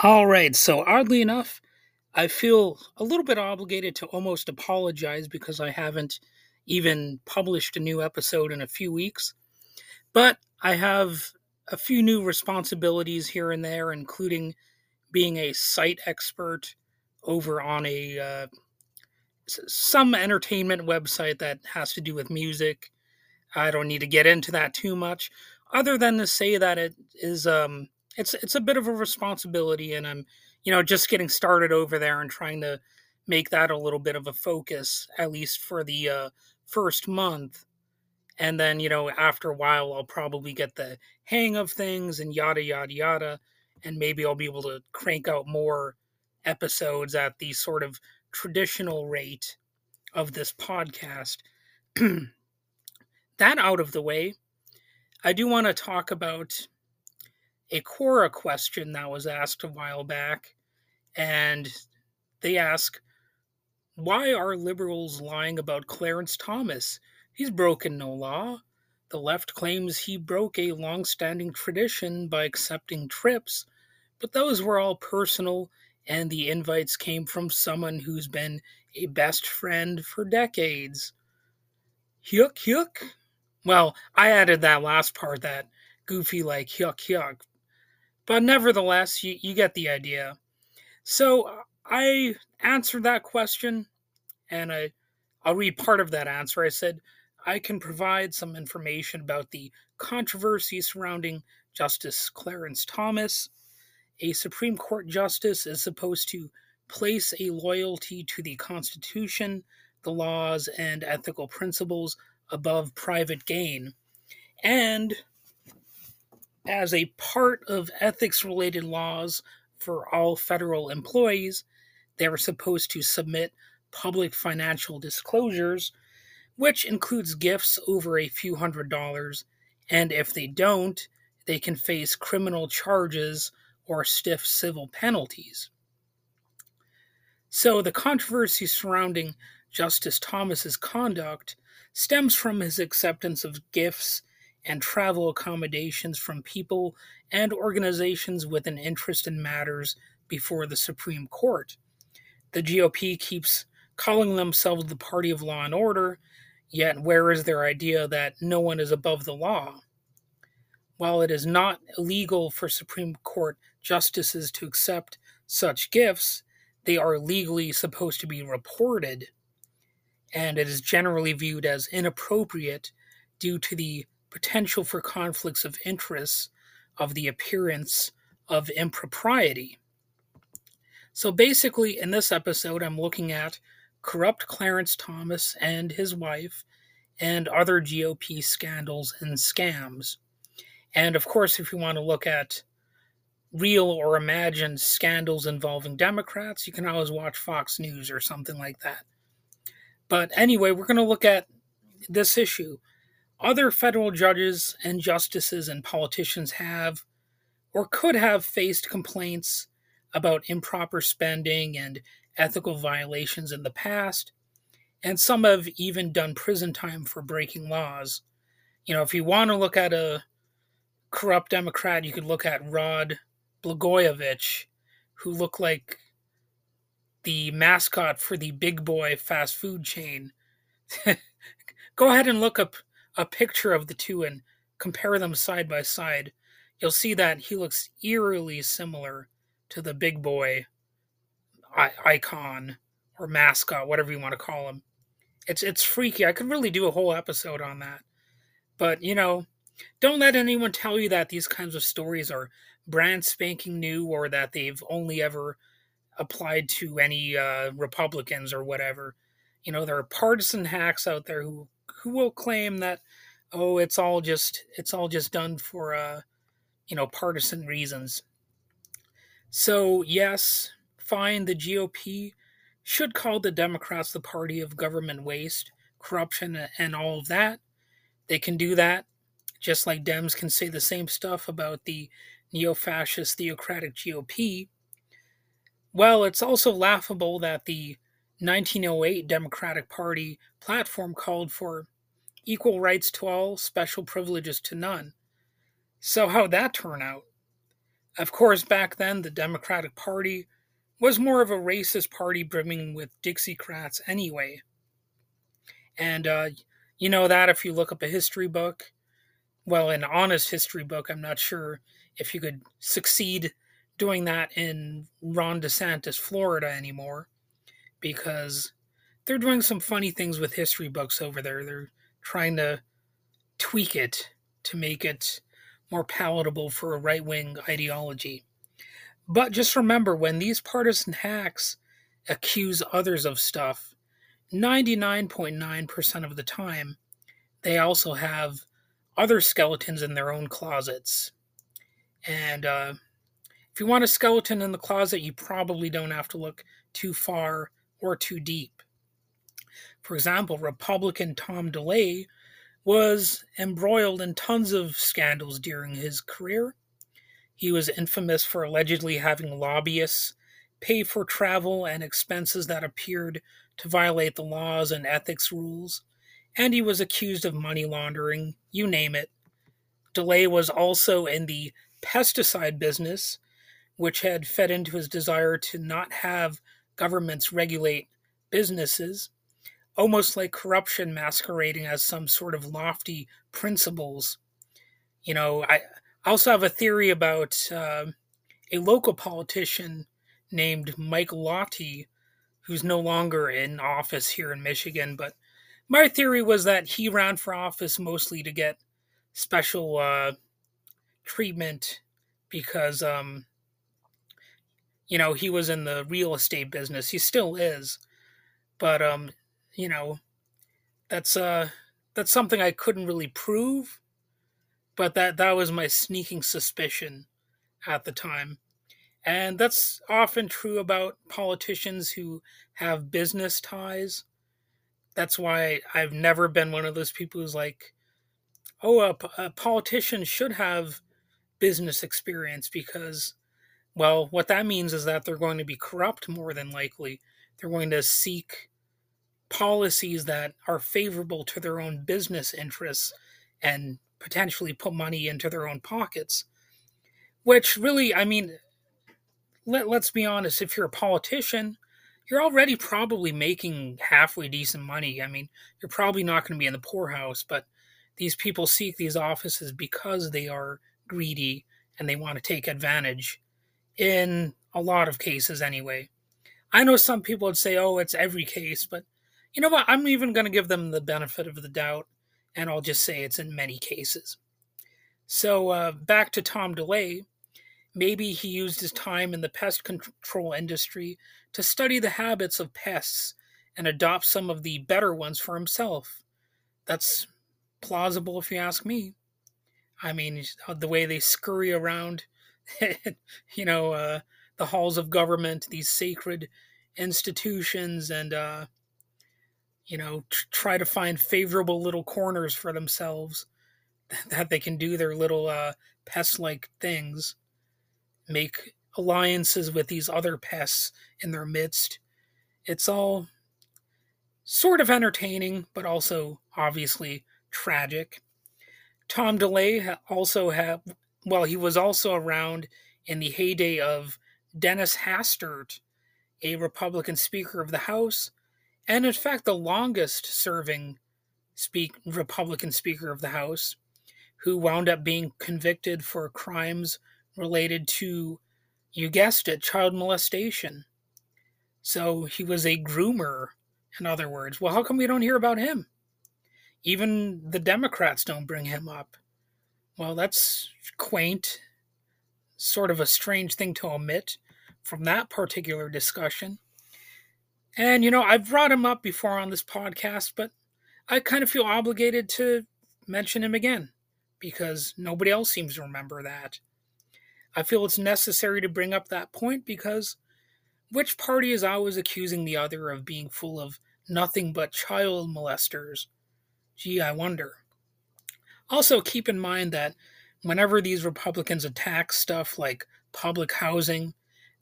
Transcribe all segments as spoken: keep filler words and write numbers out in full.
All right, so oddly enough, I feel a little bit obligated to almost apologize because I haven't even published a new episode in a few weeks. But I have a few new responsibilities here and there, including being a site expert over on a uh, some entertainment website that has to do with music. I don't need to get into that too much, other than to say that it is... Um, It's it's a bit of a responsibility, and I'm, you know, just getting started over there and trying to make that a little bit of a focus, at least for the uh, first month. And then, you know, after a while, I'll probably get the hang of things and yada, yada, yada. And maybe I'll be able to crank out more episodes at the sort of traditional rate of this podcast. That out of the way, I do want to talk about a Quora question that was asked a while back, and they ask, why are liberals lying about Clarence Thomas? He's broken no law. The left claims he broke a long-standing tradition by accepting trips, but those were all personal, and the invites came from someone who's been a best friend for decades. Hyuk, hyuk. Well, I added that last part, that goofy, like, hyuk, hyuk. But nevertheless, you, you get the idea. So I answered that question, and I, I'll read part of that answer. I said, I can provide some information about the controversy surrounding Justice Clarence Thomas. A Supreme Court justice is supposed to place a loyalty to the Constitution, the laws, and ethical principles above private gain. And as a part of ethics-related laws for all federal employees, they were supposed to submit public financial disclosures, which includes gifts over a few hundred dollars, and if they don't, they can face criminal charges or stiff civil penalties. So the controversy surrounding Justice Thomas's conduct stems from his acceptance of gifts and travel accommodations from people and organizations with an interest in matters before the Supreme Court. The G O P keeps calling themselves the party of law and order, yet where is their idea that no one is above the law? While it is not illegal for Supreme Court justices to accept such gifts, they are legally supposed to be reported, and it is generally viewed as inappropriate due to the potential for conflicts of interest of the appearance of impropriety. So basically, in this episode, I'm looking at corrupt Clarence Thomas and his wife and other G O P scandals and scams. And of course, if you want to look at real or imagined scandals involving Democrats, you can always watch Fox News or something like that. But anyway, we're going to look at this issue. Other federal judges and justices and politicians have or could have faced complaints about improper spending and ethical violations in the past, and some have even done prison time for breaking laws. You know, if you want to look at a corrupt Democrat, you could look at Rod Blagojevich, who looked like the mascot for the Big Boy fast food chain. Go ahead and look up a picture of the two and compare them side by side. You'll see that he looks eerily similar to the Big Boy icon or mascot, whatever you want to call him. It's it's freaky. I could really do a whole episode on that. But, you know, don't let anyone tell you that these kinds of stories are brand spanking new or that they've only ever applied to any uh, Republicans or whatever. You know, there are partisan hacks out there who who will claim that, oh, it's all just it's all just done for, uh, you know, partisan reasons. So, yes, fine, the G O P should call the Democrats the party of government waste, corruption, and all of that. They can do that, just like Dems can say the same stuff about the neo-fascist theocratic G O P. Well, it's also laughable that the nineteen oh eight Democratic Party platform called for equal rights to all, special privileges to none. So how'd that turn out? Of course, back then, the Democratic Party was more of a racist party brimming with Dixiecrats anyway. And uh, you know that if you look up a history book, well, an honest history book, I'm not sure if you could succeed doing that in Ron DeSantis, Florida anymore, because they're doing some funny things with history books over there. They're trying to tweak it to make it more palatable for a right-wing ideology. But just remember, when these partisan hacks accuse others of stuff, ninety-nine point nine percent of the time, they also have other skeletons in their own closets. And uh, if you want a skeleton in the closet, you probably don't have to look too far or too deep. For example, Republican Tom DeLay was embroiled in tons of scandals during his career. He was infamous for allegedly having lobbyists pay for travel and expenses that appeared to violate the laws and ethics rules, and he was accused of money laundering, you name it. DeLay was also in the pesticide business, which had fed into his desire to not have governments regulate businesses, almost like corruption masquerading as some sort of lofty principles. You know, I also have a theory about uh, a local politician named Mike Lotti, who's no longer in office here in Michigan, but my theory was that he ran for office mostly to get special uh, treatment because, um, you know, he was in the real estate business. He still is, but, um, you know, that's uh, that's something I couldn't really prove, but that, that was my sneaking suspicion at the time. And that's often true about politicians who have business ties. That's why I've never been one of those people who's like, oh, a, a politician should have business experience because, well, what that means is that they're going to be corrupt more than likely. They're going to seek policies that are favorable to their own business interests and potentially put money into their own pockets. Which really, I mean... Let, let's be honest, if you're a politician, you're already probably making halfway decent money. I mean, you're probably not going to be in the poorhouse, but these people seek these offices because they are greedy and they want to take advantage in a lot of cases anyway. I know some people would say, oh, it's every case, but you know what? I'm even going to give them the benefit of the doubt, and I'll just say it's in many cases. So uh, back to Tom DeLay. Maybe he used his time in the pest control industry to study the habits of pests and adopt some of the better ones for himself. That's plausible if you ask me. I mean, the way they scurry around, you know, uh, the halls of government, these sacred institutions, and, uh, you know, tr- try to find favorable little corners for themselves that they can do their little uh, pest-like things. Make alliances with these other pests in their midst. It's all sort of entertaining, but also obviously tragic. Tom DeLay also had, well, he was also around in the heyday of Dennis Hastert, a Republican Speaker of the House, and in fact the longest-serving speak, Republican Speaker of the House, who wound up being convicted for crimes related to, you guessed it, child molestation. So he was a groomer, in other words. Well, how come we don't hear about him? Even the Democrats don't bring him up. Well, that's quaint, sort of a strange thing to omit from that particular discussion. And, you know, I've brought him up before on this podcast, but I kind of feel obligated to mention him again, because nobody else seems to remember that. I feel it's necessary to bring up that point because which party is always accusing the other of being full of nothing but child molesters? Gee, I wonder. Also, keep in mind that whenever these Republicans attack stuff like public housing,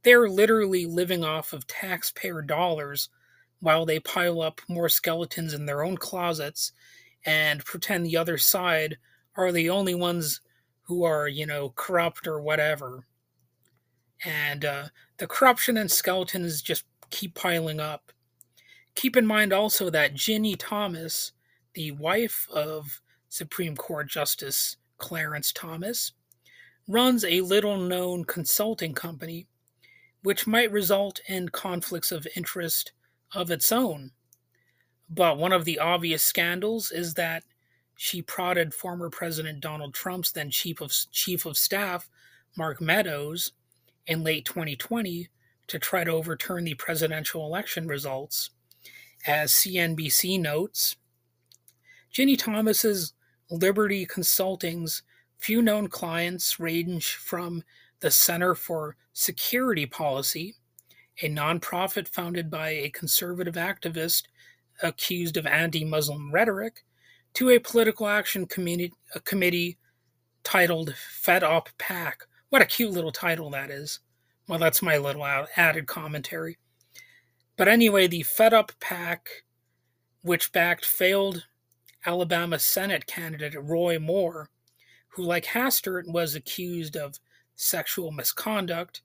they're literally living off of taxpayer dollars while they pile up more skeletons in their own closets and pretend the other side are the only ones who are, you know, corrupt or whatever. And uh, the corruption and skeletons just keep piling up. Keep in mind also that Ginny Thomas, the wife of Supreme Court Justice Clarence Thomas, runs a little-known consulting company, which might result in conflicts of interest of its own. But one of the obvious scandals is that she prodded former President Donald Trump's then Chief of, Chief of Staff, Mark Meadows, in late twenty twenty to try to overturn the presidential election results. As C N B C notes, Ginny Thomas's Liberty Consulting's few known clients range from the Center for Security Policy, a nonprofit founded by a conservative activist accused of anti-Muslim rhetoric, to a political action communi- a committee titled Fed Up PAC. What a cute little title that is. Well, that's my little added commentary. But anyway, the Fed Up PAC, which backed failed Alabama Senate candidate Roy Moore, who, like Hastert, was accused of sexual misconduct,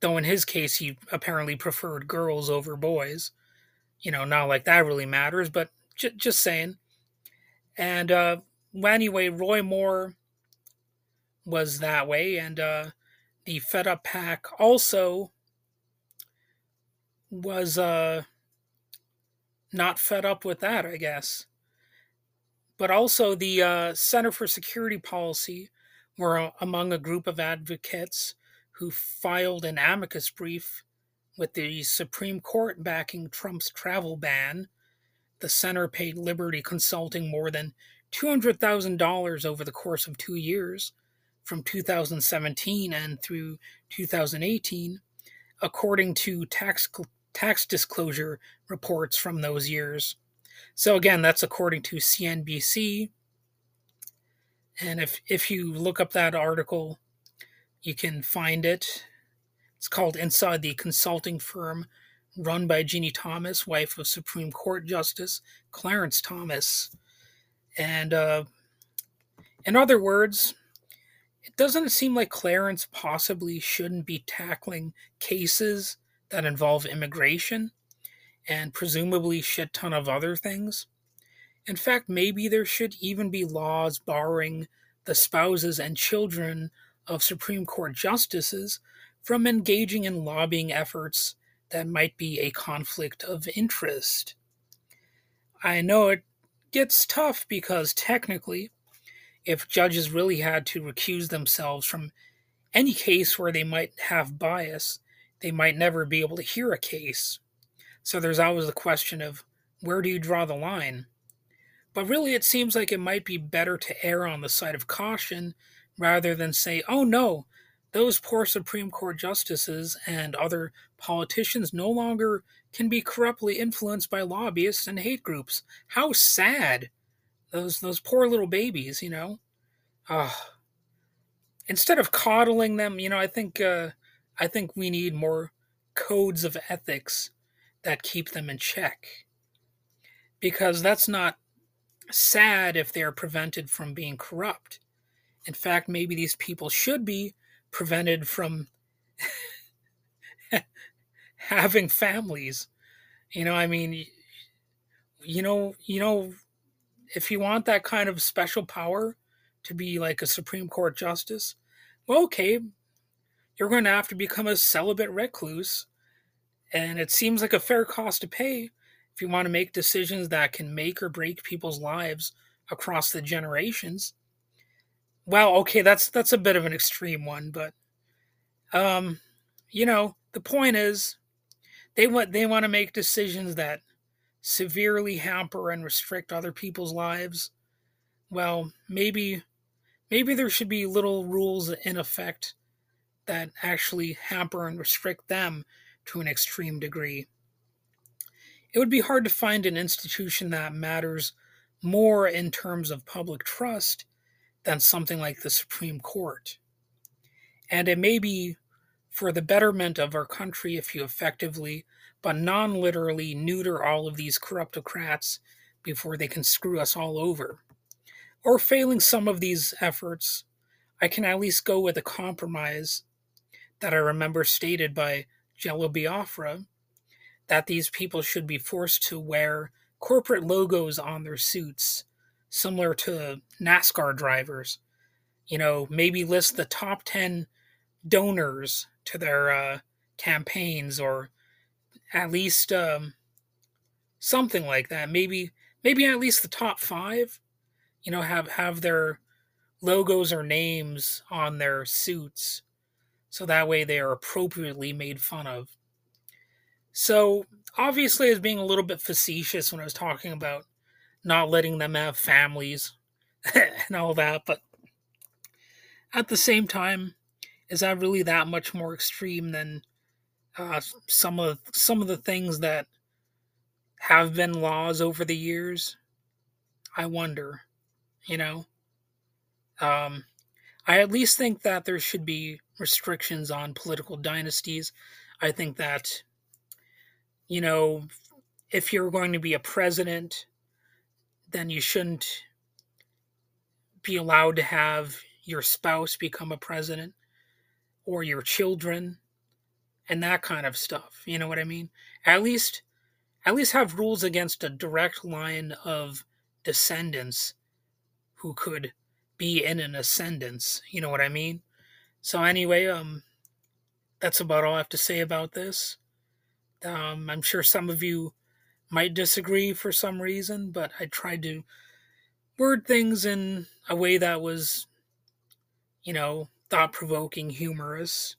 though in his case he apparently preferred girls over boys. You know, not like that really matters, but j- just saying. And uh, anyway, Roy Moore was that way, and uh, the Fed Up PAC also was uh, not fed up with that, I guess. But also the uh, Center for Security Policy were among a group of advocates who filed an amicus brief with the Supreme Court backing Trump's travel ban. The center paid Liberty Consulting more than two hundred thousand dollars over the course of two years, from two thousand seventeen and through two thousand eighteen, according to tax tax disclosure reports from those years. So again, that's according to C N B C. And if, if you look up that article, you can find it. It's called Inside the Consulting Firm Run by Ginny Thomas, Wife of Supreme Court Justice Clarence Thomas. And uh, in other words, it doesn't seem like Clarence possibly shouldn't be tackling cases that involve immigration and presumably shit ton of other things. In fact, maybe there should even be laws barring the spouses and children of Supreme Court justices from engaging in lobbying efforts that might be a conflict of interest. I know it gets tough because technically, if judges really had to recuse themselves from any case where they might have bias, they might never be able to hear a case. So there's always the question of where do you draw the line? But really, it seems like it might be better to err on the side of caution rather than say, oh no, those poor Supreme Court justices and other politicians no longer can be corruptly influenced by lobbyists and hate groups. How sad. Those those poor little babies, you know. Uh, instead of coddling them, you know, I think uh, I think we need more codes of ethics that keep them in check. Because that's not sad if they're prevented from being corrupt. In fact, maybe these people should be prevented from having families. You know, I mean, you know, you know, if you want that kind of special power to be like a Supreme Court justice, well, okay, you're going to have to become a celibate recluse. And it seems like a fair cost to pay if you want to make decisions that can make or break people's lives across the generations. Well, okay, that's that's a bit of an extreme one, but um, you know, the point is they want they want to make decisions that severely hamper and restrict other people's lives. Well, maybe maybe there should be little rules in effect that actually hamper and restrict them to an extreme degree. It would be hard to find an institution that matters more in terms of public trust than something like the Supreme Court. And it may be for the betterment of our country if you effectively, but non-literally, neuter all of these corruptocrats before they can screw us all over. Or failing some of these efforts, I can at least go with a compromise that I remember stated by Jello Biafra that these people should be forced to wear corporate logos on their suits, similar to NASCAR drivers. You know, maybe list the top ten donors to their uh, campaigns, or at least um, something like that. Maybe maybe at least the top five, you know, have, have their logos or names on their suits, so that way they are appropriately made fun of. So, obviously, I was being a little bit facetious when I was talking about not letting them have families and all that, but at the same time, is that really that much more extreme than uh, some of some of the things that have been laws over the years? I wonder, you know? Um, I at least think that there should be restrictions on political dynasties. I think that, you know, if you're going to be a president, then you shouldn't be allowed to have your spouse become a president, or your children, and that kind of stuff. You know what I mean? At least, at least have rules against a direct line of descendants who could be in an ascendance. You know what I mean? So anyway, um, that's about all I have to say about this. Um, I'm sure some of you might disagree for some reason, but I tried to word things in a way that was, you know, thought-provoking, humorous,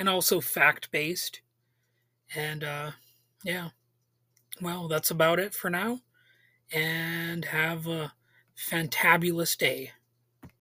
and also fact-based. And, uh, yeah. Well, that's about it for now. And have a fantabulous day.